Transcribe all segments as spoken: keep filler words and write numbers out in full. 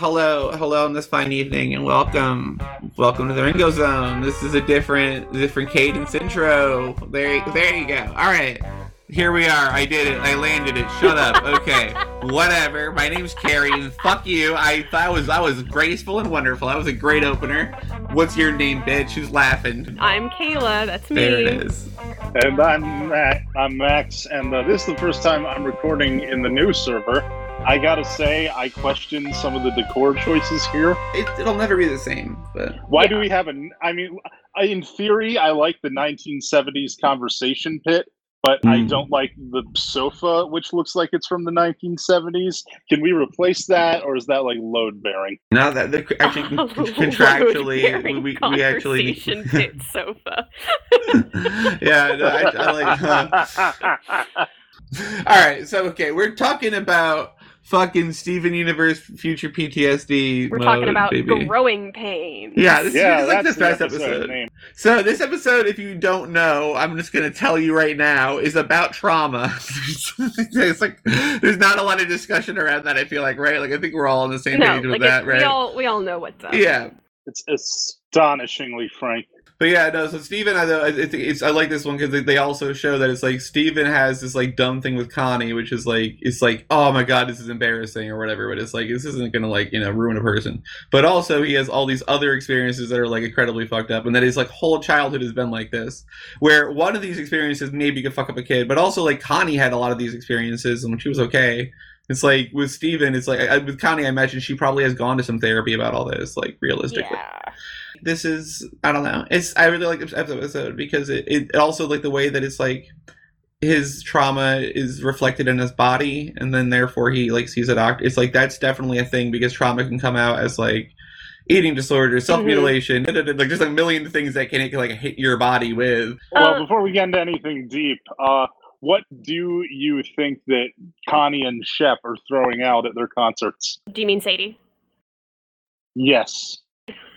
hello, hello on this fine evening, and welcome, welcome to the Ringo Zone. This is a different, different cadence intro. There, there you go. All right, here we are. I did it. I landed it. Shut up. Okay, whatever. My name's Carrie, and fuck you. I thought I was, I was graceful and wonderful. That was a great opener. What's your name, bitch? Who's laughing? I'm Kayla. That's me. There it is. And I'm Max. I'm Max, and uh, this is the first time I'm recording in the new server. I gotta say, I question some of the decor choices here. It, it'll never be the same. But why yeah. do we have a? I mean, I, in theory, I like the nineteen seventies conversation pit, but mm. I don't like the sofa, which looks like it's from the nineteen seventies. Can we replace that, or is that like load bearing? No, that the, actually contractually, we, we actually conversation pit sofa. yeah, no, I, I like. Uh... All right, so okay, we're talking about. Fucking Steven Universe Future P T S D. We're mode, talking about baby. Growing Pains. Yeah, this yeah, is like the best episode. episode. So this episode, if you don't know, I'm just going to tell you right now, is about trauma. It's like there's not a lot of discussion around that. I feel like right. Like I think we're all on the same no, page like with that, right? We all we all know what's up. Yeah, it's astonishingly frank. But yeah, no, so Steven, I, it's, it's, I like this one because they also show that it's like Steven has this like dumb thing with Connie, which is like, it's like, oh my god, this is embarrassing or whatever, but it's like, this isn't going to like, you know, ruin a person. But also he has all these other experiences that are like incredibly fucked up and that his like whole childhood has been like this, where one of these experiences maybe could fuck up a kid, but also like Connie had a lot of these experiences and when she was okay. It's like, with Steven, it's like, I, with Connie, I imagine she probably has gone to some therapy about all this, like, realistically. Yeah. This is, I don't know, it's, I really like this episode because it, it also, like, the way that it's, like, his trauma is reflected in his body, and then, therefore, he, like, sees a doctor. It's, like, that's definitely a thing because trauma can come out as, like, eating disorders, self-mutilation, mm-hmm. like, just a million things that can, like, hit your body with. Well, um, before we get into anything deep, uh... what do you think that Connie and Shep are throwing out at their concerts? Do you mean Sadie? Yes.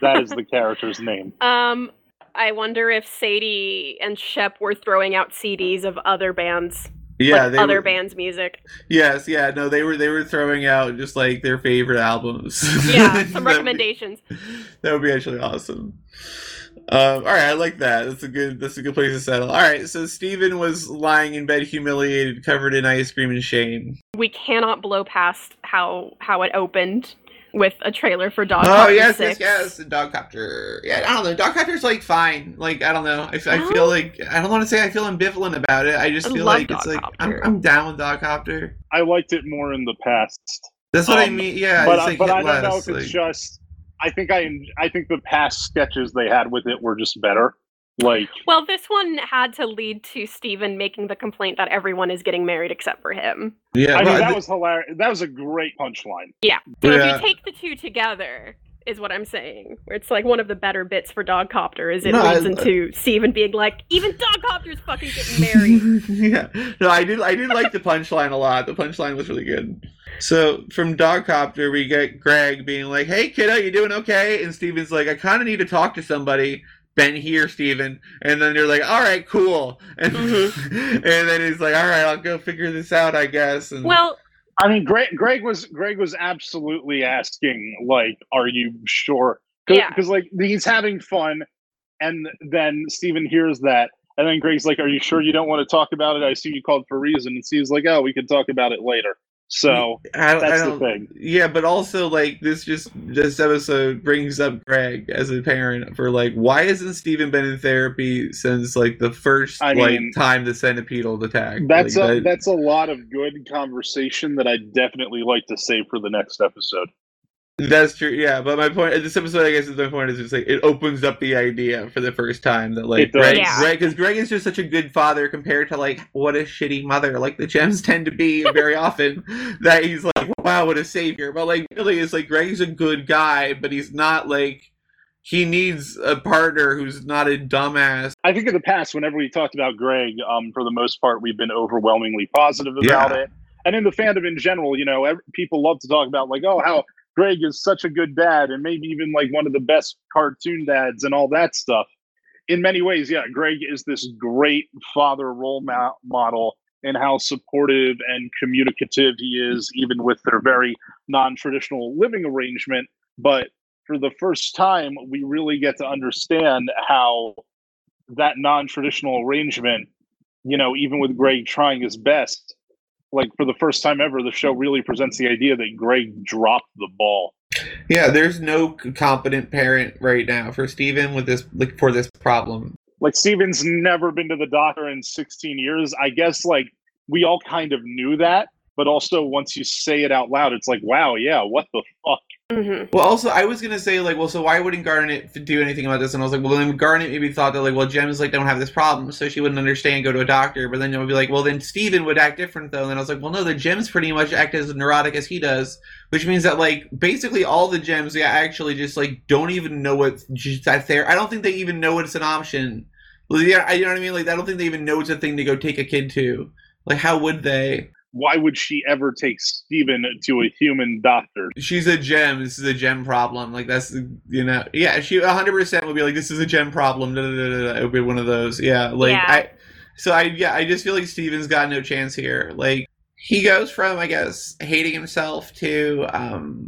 That is the character's name. Um, I wonder if Sadie and Shep were throwing out C Ds of other bands. Yeah, like other were, bands' music. Yes, yeah, no, they were they were throwing out just like their favorite albums. Yeah, some recommendations. That would be, that would be actually awesome. Um, all right, I like that. That's a good. That's a good place to settle. All right, so Steven was lying in bed, humiliated, covered in ice cream and shame. We cannot blow past how how it opened with a trailer for Dogcopter. Oh yes, six. yes, yes, Dogcopter. Yeah, I don't know. Dogcopter's like fine. Like I don't know. I, I feel like I don't want to say I feel ambivalent about it. I just I feel like Dog it's Copter. like I'm, I'm down with Dogcopter. I liked it more in the past. That's what um, I mean. Yeah, but, it's like but I don't know if like, it's just. I think I I think the past sketches they had with it were just better. Like, well, this one had to lead to Steven making the complaint that everyone is getting married except for him. Yeah, I mean that was hilarious. That was a great punchline. Yeah, so yeah. If you take the two together, is what I'm saying. It's like one of the better bits for Dogcopter is it no, leads I, into Steven being like, even Dogcopter's fucking getting married. yeah, no, I did I did like the punchline a lot. The punchline was really good. So from Dogcopter, we get Greg being like, "Hey, kiddo, you doing okay?" And Steven's like, "I kind of need to talk to somebody." Been here, Steven. And then they're like, "All right, cool." And, mm-hmm. and then he's like, "All right, I'll go figure this out, I guess." And well, I mean, Greg, Greg was Greg was absolutely asking, like, "Are you sure?" Cause, yeah, because like he's having fun, and then Steven hears that. And then Greg's like, "Are you sure you don't want to talk about it? I see you called for a reason." And Steve's like, "Oh, we can talk about it later." So I, that's I the thing. Yeah, but also like this just this episode brings up Greg as a parent for like why hasn't Steven been in therapy since like the first I like mean, time the centipedal attacked? That's like, a that, that's a lot of good conversation that I definitely like to save for the next episode. That's true, yeah. But my point, this episode, I guess, is my point is just like it opens up the idea for the first time that like Greg, yeah. Greg, because Greg is just such a good father compared to like what a shitty mother like the Gems tend to be very often. That he's like, wow, what a savior. But like really, it's like Greg's a good guy, but he's not like he needs a partner who's not a dumbass. I think in the past, whenever we talked about Greg, um, for the most part, we've been overwhelmingly positive about yeah. it. And in the fandom in general, you know, every, people love to talk about like, oh, how Greg is such a good dad and maybe even like one of the best cartoon dads and all that stuff. In many ways, yeah, Greg is this great father role ma- model and how supportive and communicative he is, even with their very non-traditional living arrangement. But for the first time, we really get to understand how that non-traditional arrangement, you know, even with Greg trying his best, like for the first time ever, the show really presents the idea that Greg dropped the ball. Yeah, there's no competent parent right now for Steven with this, like, for this problem. Like, Steven's never been to the doctor in sixteen years. I guess, like, we all kind of knew that, but also once you say it out loud, it's like, wow, yeah, what the fuck? Mm-hmm. Well, also, I was going to say, like, well, so why wouldn't Garnet do anything about this? And I was like, well, then Garnet maybe thought that, like, well, Gems, like, don't have this problem, so she wouldn't understand, go to a doctor. But then it would be like, well, then Steven would act different, though. And then I was like, well, no, the Gems pretty much act as neurotic as he does, which means that, like, basically all the Gems, yeah, actually just, like, don't even know what that there. I don't think they even know it's an option. Yeah, I, you know what I mean? Like, I don't think they even know it's a thing to go take a kid to. Like, how would they? Why would she ever take Steven to a human doctor? She's a gem. This is a gem problem. Like, that's, you know, yeah, she one hundred percent would be like, this is a gem problem. Da, da, da, da. It would be one of those. Yeah. Like, yeah. I, so I, yeah, I just feel like Steven's got no chance here. Like, he goes from, I guess, hating himself to, um,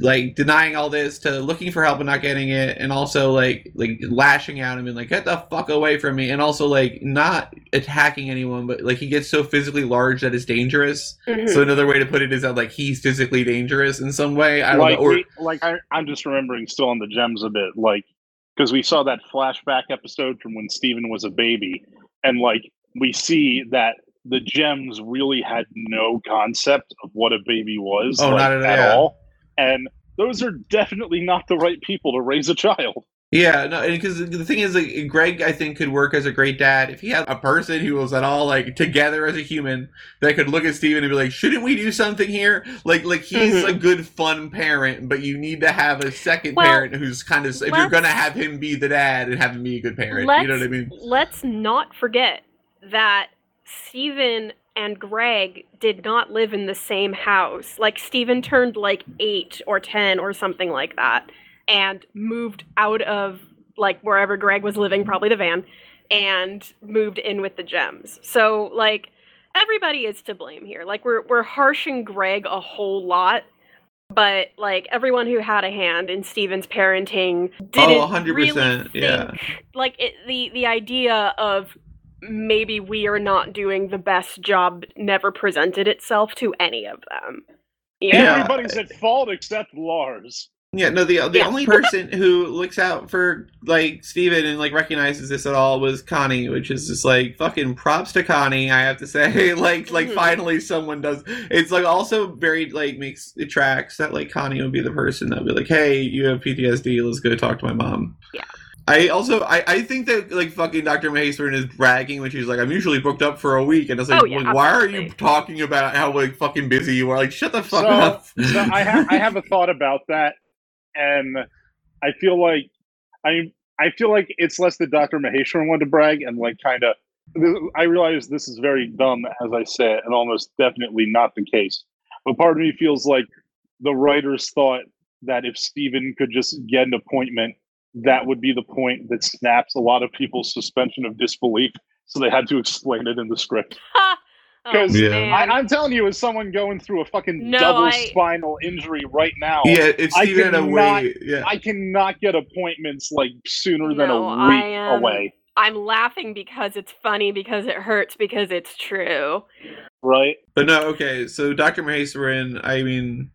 like, denying all this to looking for help and not getting it, and also, like, like lashing out and being like, get the fuck away from me, and also, like, not attacking anyone, but, like, he gets so physically large that it's dangerous. Mm-hmm. So another way to put it is that, like, he's physically dangerous in some way. I don't like, know. Or... He, like, I, I'm just remembering still on the Gems a bit, like, because we saw that flashback episode from when Steven was a baby, and, like, we see that the Gems really had no concept of what a baby was oh, like, not at, at yeah. all. And those are definitely not the right people to raise a child. Yeah, no, because the thing is, like, Greg, I think, could work as a great dad if he had a person who was at all, like, together as a human that could look at Steven and be like, shouldn't we do something here? Like, like he's mm-hmm. a good, fun parent, but you need to have a second well, parent who's kind of, if you're going to have him be the dad and have him be a good parent, you know what I mean? Let's not forget that Steven and Greg did not live in the same house. Like, Steven turned like eight or ten or something like that and moved out of, like, wherever Greg was living, probably the van, and moved in with the Gems. So, like, everybody is to blame here. Like, we're we're harshing Greg a whole lot, but, like, everyone who had a hand in Steven's parenting didn't oh, one hundred percent, really think, yeah. like, it, the, the idea of maybe we are not doing the best job never presented itself to any of them. Yeah. Everybody's at fault except Lars. Yeah, no, the the yeah. only person who looks out for, like, Steven and, like, recognizes this at all was Connie, which is just, like, fucking props to Connie, I have to say. like, like mm-hmm. Finally someone does. It's, like, also very, like, makes, it tracks that, like, Connie would be the person that would be like, hey, you have P T S D, let's go talk to my mom. Yeah. I also, I, I think that, like, fucking Doctor Maheswaran is bragging when she's like, I'm usually booked up for a week. And it's like, oh, yeah, like why are you talking about how, like, fucking busy you are? Like, shut the fuck so, up. so I, ha- I have a thought about that. And I feel like, I I feel like it's less that Doctor Maheswaran wanted to brag and, like, kind of, I realize this is very dumb, as I said, and almost definitely not the case. But part of me feels like the writers thought that if Steven could just get an appointment, that would be the point that snaps a lot of people's suspension of disbelief. So they had to explain it in the script. Because oh, yeah. I'm telling you, as someone going through a fucking no, double I... spinal injury right now, yeah, it's I cannot, way, yeah. I cannot get appointments like sooner no, than a week I am, away. I'm laughing because it's funny, because it hurts, because it's true. Right? But no, okay, so Doctor Maheswaran, I mean,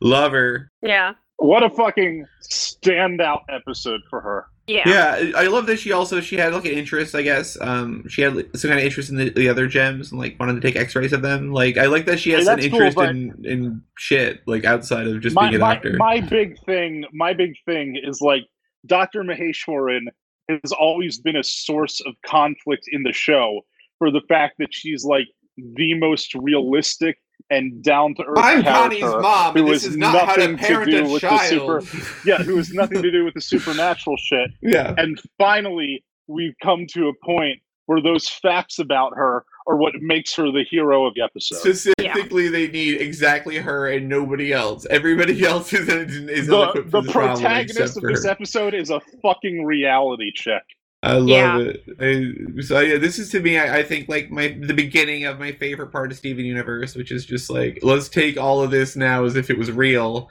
love her. Yeah. What a fucking standout episode for her. Yeah. Yeah, I love that she also, she had, like, an interest, I guess. Um, she had some kind of interest in the, the other Gems and, like, wanted to take x-rays of them. Like, I like that she has hey, an interest cool, in, in shit, like, outside of just my, being a doctor. My, my big thing, my big thing is, like, Doctor Maheswaran has always been a source of conflict in the show for the fact that she's, like, the most realistic and down-to-earth I'm Connie's mom, and this is not how to parent to a child. Super, yeah, who has nothing to do with the supernatural shit. Yeah. And finally, we've come to a point where those facts about her are what makes her the hero of the episode. Specifically, yeah. They need exactly her and nobody else. Everybody else is, is the, unequipped for the, the protagonist of this her. episode is a fucking reality check. I love yeah. it. I, so yeah, this is to me, I, I think, like my the beginning of my favorite part of Steven Universe, which is just like, let's take all of this now as if it was real.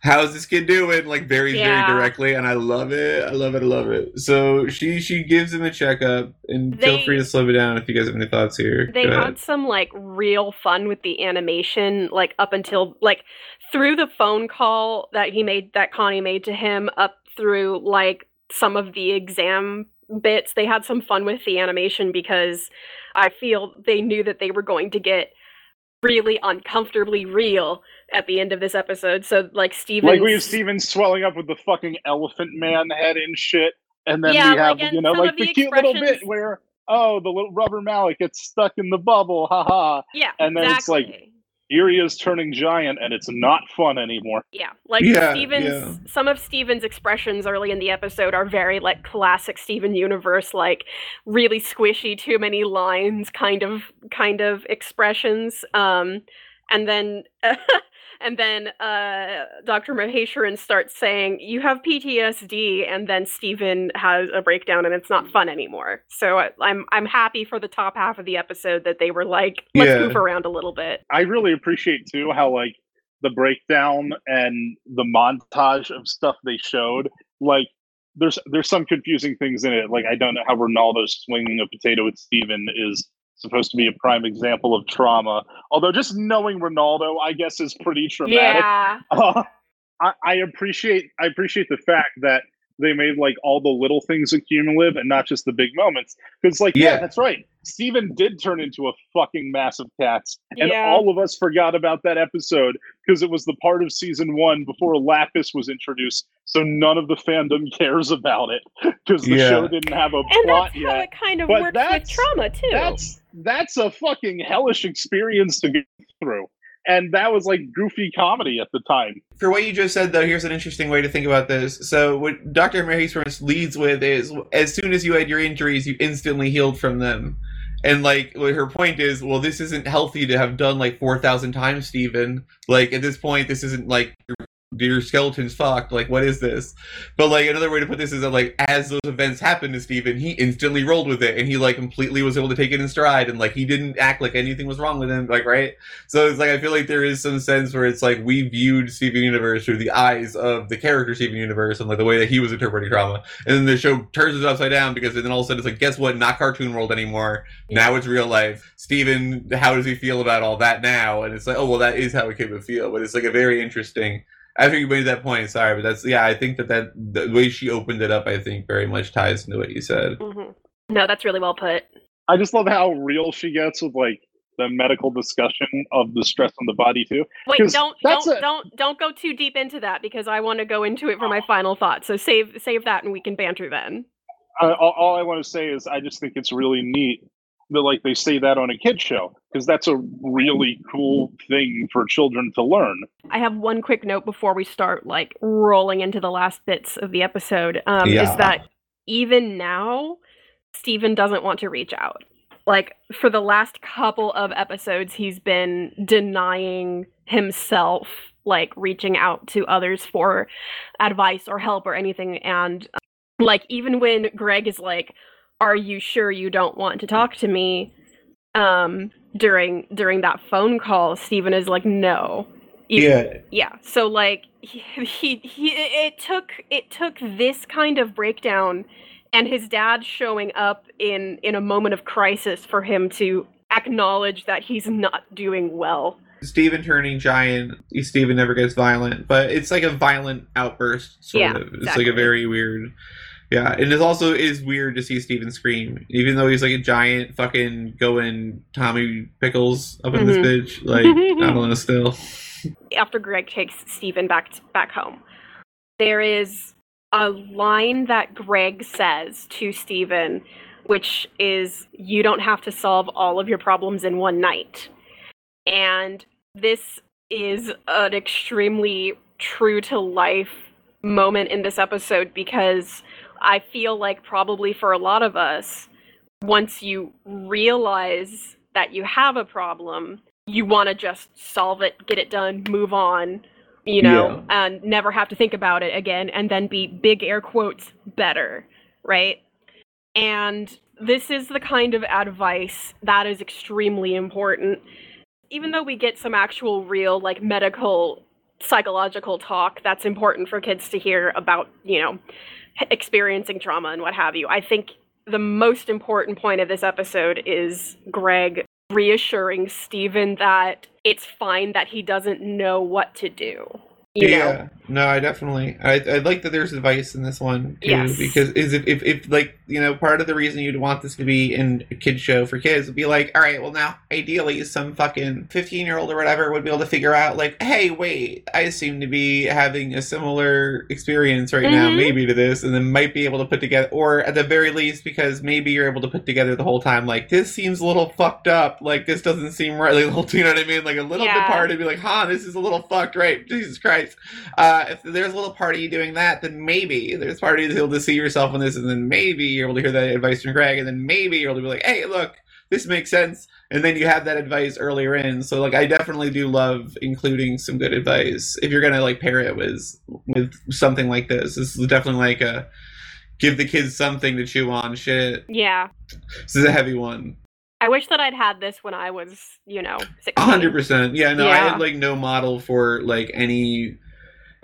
How's this kid doing? Like very, yeah. very directly, and I love it. I love it. I love it. So she she gives him a checkup, and they, feel free to slow me down if you guys have any thoughts here. They had some like real fun with the animation, like up until like through the phone call that he made, that Connie made to him, up through like some of the exam bits. They had some fun with the animation because I feel they knew that they were going to get really uncomfortably real at the end of this episode. So like Steven, like we have Steven swelling up with the fucking elephant man head and shit, and then yeah, we have like, you know, like the, the cute little bit where oh the little rubber mallet gets stuck in the bubble, haha. Yeah, and then exactly. It's like Iria's turning giant, and it's not fun anymore. Yeah, like yeah, Steven's, yeah. some of Steven's expressions early in the episode are very like classic Steven Universe, like really squishy, too many lines kind of kind of expressions. Um, and then and then uh, Doctor Maheswaran starts saying, "You have P T S D," and then Steven has a breakdown, and it's not fun anymore. So I, I'm I'm happy for the top half of the episode that they were like, let's yeah. move around a little bit. I really appreciate too how like the breakdown and the montage of stuff they showed. Like there's there's some confusing things in it. Like I don't know how Ronaldo swinging a potato at Steven is supposed to be a prime example of trauma. Although just knowing Ronaldo, I guess, is pretty traumatic. Yeah. Uh, I, I appreciate I appreciate the fact that they made like all the little things accumulative and not just the big moments. Because like, yeah. yeah, that's right. Steven did turn into a fucking mass of cats, and yeah. all of us forgot about that episode because it was the part of season one before Lapis was introduced. So none of the fandom cares about it because the yeah. show didn't have a and plot yet. And that's how yet. It kind of but works with trauma too. That's that's a fucking hellish experience to go through. And that was like goofy comedy at the time. For what you just said, though, here's an interesting way to think about this. So what Doctor Maheswaran leads with is, as soon as you had your injuries, you instantly healed from them. And like her point is, well, this isn't healthy to have done like four thousand times, Steven. Like at this point, this isn't like your skeleton's fucked. Like, what is this? But like another way to put this is that like as those events happened to Steven, he instantly rolled with it, and he like completely was able to take it in stride, and like he didn't act like anything was wrong with him, like right. So it's like I feel like there is some sense where it's like we viewed Steven Universe through the eyes of the character Steven Universe and like the way that he was interpreting trauma, and then the show turns it upside down because then all of a sudden it's like, guess what? Not cartoon world anymore. Yeah. Now it's real life. Steven, how does he feel about all that now? And it's like, oh well, that is how it came to feel. But it's like a very interesting. I think you made that point, sorry, but that's, yeah, I think that, that the way she opened it up, I think, very much ties into what you said. Mm-hmm. No, that's really well put. I just love how real she gets with, like, the medical discussion of the stress on the body, too. Wait, don't don't, a... don't don't go too deep into that, because I want to go into it for my final thought, so save, save that and we can banter then. Uh, all, all I want to say is I just think it's really neat that, like, they say that on a kid show, because that's a really cool thing for children to learn. I have one quick note before we start, like, rolling into the last bits of the episode, um, yeah. is that even now, Steven doesn't want to reach out. Like, for the last couple of episodes, he's been denying himself, like, reaching out to others for advice or help or anything, and, um, like, even when Greg is like, "Are you sure you don't want to talk to me?" Um, during during that phone call, Steven is like, "No." Even, yeah. Yeah. So like he, he he it took it took this kind of breakdown and his dad showing up in in a moment of crisis for him to acknowledge that he's not doing well. Steven turning giant, Steven never gets violent, but it's like a violent outburst sort yeah, of. It's exactly. like a very weird. Yeah, and it also is weird to see Steven scream, even though he's like a giant fucking going Tommy Pickles up in mm-hmm. this bitch. Like, I don't know, still. After Greg takes Steven back to, back home, there is a line that Greg says to Steven, which is, "You don't have to solve all of your problems in one night." And this is an extremely true-to-life moment in this episode because I feel like probably for a lot of us, once you realize that you have a problem, you want to just solve it, get it done, move on, you know, yeah. and never have to think about it again, and then be, big air quotes, better, right? And this is the kind of advice that is extremely important. Even though we get some actual real, like, medical, psychological talk that's important for kids to hear about, you know, experiencing trauma and what have you, I think the most important point of this episode is Greg reassuring Steven that it's fine that he doesn't know what to do. You yeah, know? no, I definitely, I, I like that there's advice in this one, too, yes. because is if, if, if, like, you know, part of the reason you'd want this to be in a kid's show for kids would be like, all right, well, now, ideally, some fucking fifteen-year-old or whatever would be able to figure out, like, hey, wait, I seem to be having a similar experience right mm-hmm. now, maybe to this, and then might be able to put together, or at the very least, because maybe you're able to put together the whole time, like, this seems a little fucked up, like, this doesn't seem right, like, you know what I mean? Like, a little yeah. bit part would be like, huh, this is a little fucked, right? Jesus Christ. Uh, if there's a little part of you doing that, then maybe there's part of you able to see yourself in this, and then maybe you're able to hear that advice from Greg, and then maybe you're able to be like, hey, look, this makes sense. And then you have that advice earlier in. So, like, I definitely do love including some good advice if you're going to, like, pair it with, with something like this. This is definitely like a give the kids something to chew on shit. Yeah. This is a heavy one. I wish that I'd had this when I was, you know, sixteen. one hundred percent. Yeah, no, yeah. I had, like, no model for, like, any...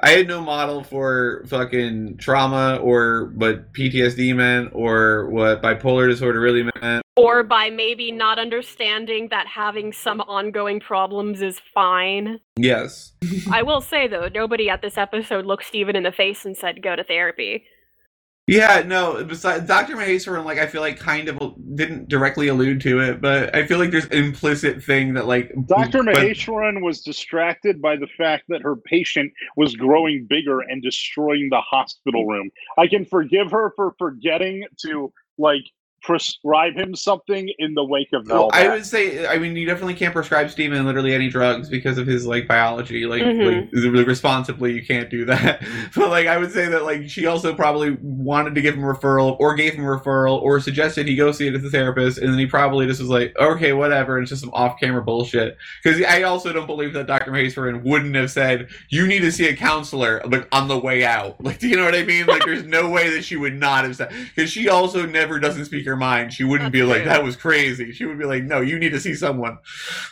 I had no model for fucking trauma or what P T S D meant or what bipolar disorder really meant. Or by maybe not understanding that having some ongoing problems is fine. Yes. I will say, though, nobody at this episode looked Steven in the face and said, go to therapy. Yeah, no, besides Doctor Maheswaran, like, I feel like kind of didn't directly allude to it, but I feel like there's an implicit thing that, like... Doctor Maheswaran was distracted by the fact that her patient was growing bigger and destroying the hospital room. I can forgive her for forgetting to, like, prescribe him something in the wake of all that. I would say, I mean, you definitely can't prescribe Steven literally any drugs because of his, like, biology. Like, mm-hmm. like responsibly, you can't do that. Mm-hmm. But, like, I would say that, like, she also probably wanted to give him a referral or gave him a referral or suggested he go see it at the therapist, and then he probably just was like, okay, whatever, and it's just some off-camera bullshit. Because I also don't believe that Doctor Maheswaran wouldn't have said, you need to see a counselor, like, on the way out. Like, do you know what I mean? Like, there's no way that she would not have said. Because she also never doesn't speak her mind. She wouldn't That's be like, true. That was crazy. She would be like, no, you need to see someone.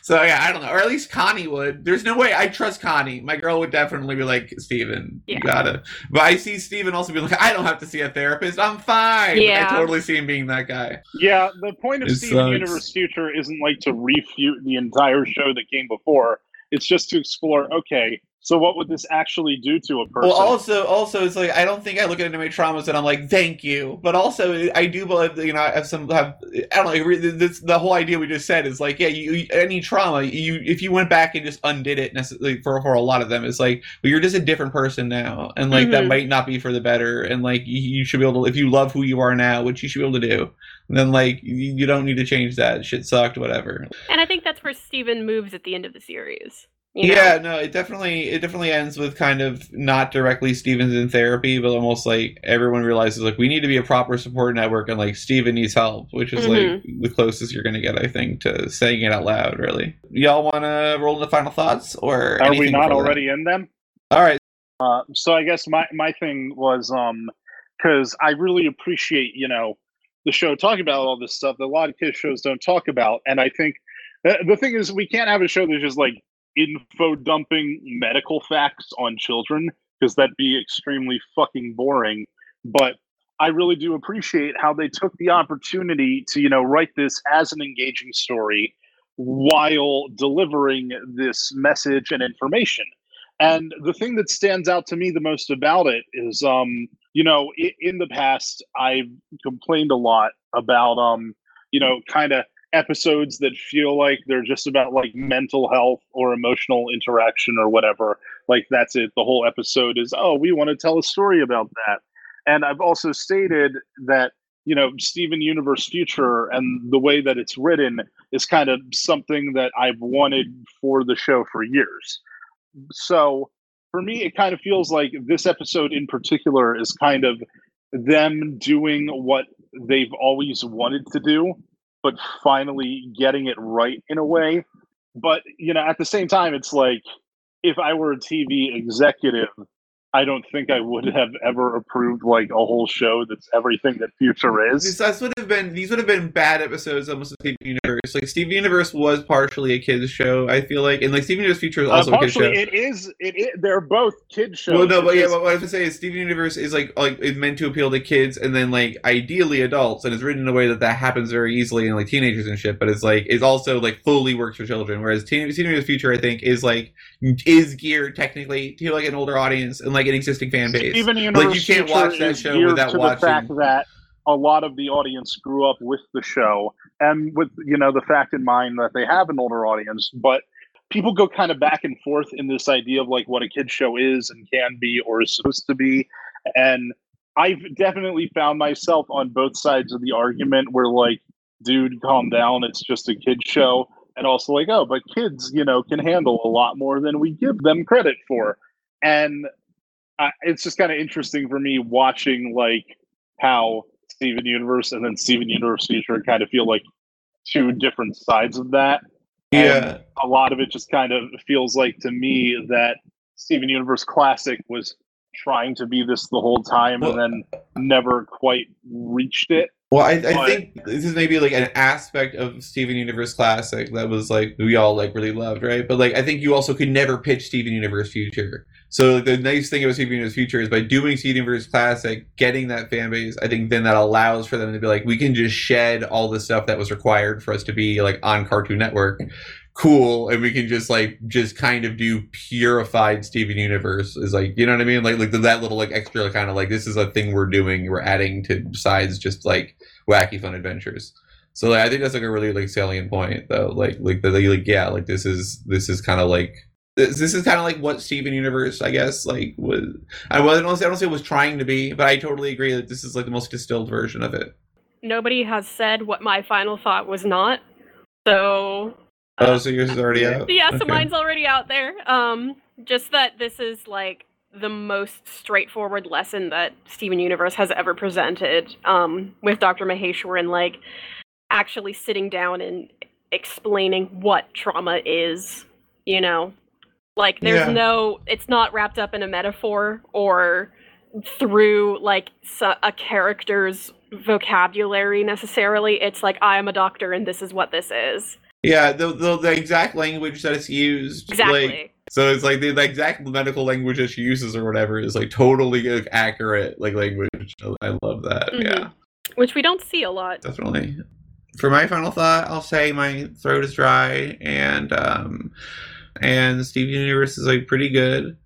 So yeah, I don't know. Or at least Connie would. There's no way. I trust Connie. My girl would definitely be like, Steven, yeah. you gotta. But I see Steven also be like, I don't have to see a therapist. I'm fine. Yeah. I totally see him being that guy. Yeah, the point of it Steven sucks. Universe Future isn't like to refute the entire show that came before. It's just to explore, okay, so what would this actually do to a person? Well, also, also, it's like, I don't think I look at any traumas and I'm like, thank you. But also, I do believe, you know, I have some, have, I don't know, this, the whole idea we just said is like, yeah, you, any trauma, you if you went back and just undid it necessarily for, for a lot of them, it's like, well, you're just a different person now. And, like, mm-hmm. that might not be for the better. And, like, you, you should be able to, if you love who you are now, which you should be able to do, then, like, you, you don't need to change that. Shit sucked, whatever. And I think that's where Steven moves at the end of the series. You know? Yeah, no, it definitely it definitely ends with kind of not directly Steven's in therapy, but almost like everyone realizes, like, we need to be a proper support network, and, like, Steven needs help, which is mm-hmm. like the closest you're going to get, I think, to saying it out loud, really. Y'all want to roll into final thoughts, or are we not already that? In them? All right. Uh, so I guess my my thing was um because I really appreciate, you know, the show talking about all this stuff that a lot of kids shows don't talk about, and I think th- the thing is we can't have a show that's just like info dumping medical facts on children, because that'd be extremely fucking boring. But I really do appreciate how they took the opportunity to, you know, write this as an engaging story while delivering this message and information. And the thing that stands out to me the most about it is, um, you know, in, in the past, I've complained a lot about, um, you know, kind of episodes that feel like they're just about, like, mental health or emotional interaction or whatever. Like, that's it. The whole episode is, oh, we want to tell a story about that. And I've also stated that, you know, Steven Universe Future and the way that it's written is kind of something that I've wanted for the show for years. So for me, it kind of feels like this episode in particular is kind of them doing what they've always wanted to do, but finally getting it right in a way. But, you know, at the same time, it's like, if I were a T V executive, I don't think I would have ever approved like a whole show that's everything that Future is. This, this would have been these would have been bad episodes almost of Steven Universe. Like Steven Universe was partially a kids show, I feel like, and like Steven Universe Future is also uh, a kids show. It is. It is. They're both kids shows. Well, no, but yeah, but what I was saying is Steven Universe is like like it's meant to appeal to kids, and then like ideally adults, and it's written in a way that that happens very easily in like teenagers and shit. But it's like it's also like fully works for children. Whereas Steven Universe Future, I think, is like is geared technically to like an older audience and like an existing fan base. Steven Universe like you can't watch that show without to watching the fact that a lot of the audience grew up with the show, and with you know the fact in mind that they have an older audience. But people go kind of back and forth in this idea of like what a kid's show is and can be or is supposed to be. And I've definitely found myself on both sides of the argument where like, dude, calm down, it's just a kid's show. And also like, oh, but kids, you know, can handle a lot more than we give them credit for. And I, it's just kind of interesting for me watching like how Steven Universe and then Steven Universe Future kind of feel like two different sides of that. Yeah. And a lot of it just kind of feels like to me that Steven Universe Classic was trying to be this the whole time and then never quite reached it. Well, I, I think this is maybe like an aspect of Steven Universe Classic that was like we all like really loved, right? But like I think you also could never pitch Steven Universe Future. So like, the nice thing about Steven Universe Future is by doing Steven Universe Classic, getting that fan base, I think then that allows for them to be like, we can just shed all the stuff that was required for us to be like on Cartoon Network. Cool, and we can just like just kind of do purified Steven Universe is like, you know what I mean, like like that little like extra kind of like this is a thing we're doing, we're adding to besides just like wacky fun adventures. So like I think that's like a really like salient point though, like like the like yeah like this is this is kind of like this, this is kind of like what Steven Universe I guess like was I wasn't I don't say it was trying to be, but I totally agree that this is like the most distilled version of it. Nobody has said what my final thought was not, so. Oh, so yours is already out? Yeah, so okay. Mine's already out there. Um, just that this is, like, the most straightforward lesson that Steven Universe has ever presented, um, with Doctor Maheswaran, like, actually sitting down and explaining what trauma is, you know? Like, there's yeah. no... It's not wrapped up in a metaphor or through, like, a character's vocabulary, necessarily. It's like, I am a doctor and this is what this is. Yeah, the, the the exact language that it's used. Exactly. Like, so it's like the, the exact medical language that she uses or whatever is like totally like, accurate like language. I love that. Mm-hmm. Yeah. Which we don't see a lot. Definitely. For my final thought, I'll say my throat is dry and um and Steven Universe is like pretty good.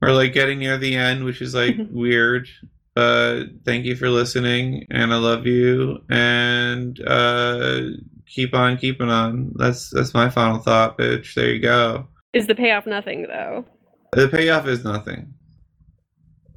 We're like getting near the end, which is like weird. Uh, thank you for listening, and I love you, and uh, keep on keeping on. That's that's my final thought, bitch. There you go. Is the payoff nothing, though? The payoff is nothing.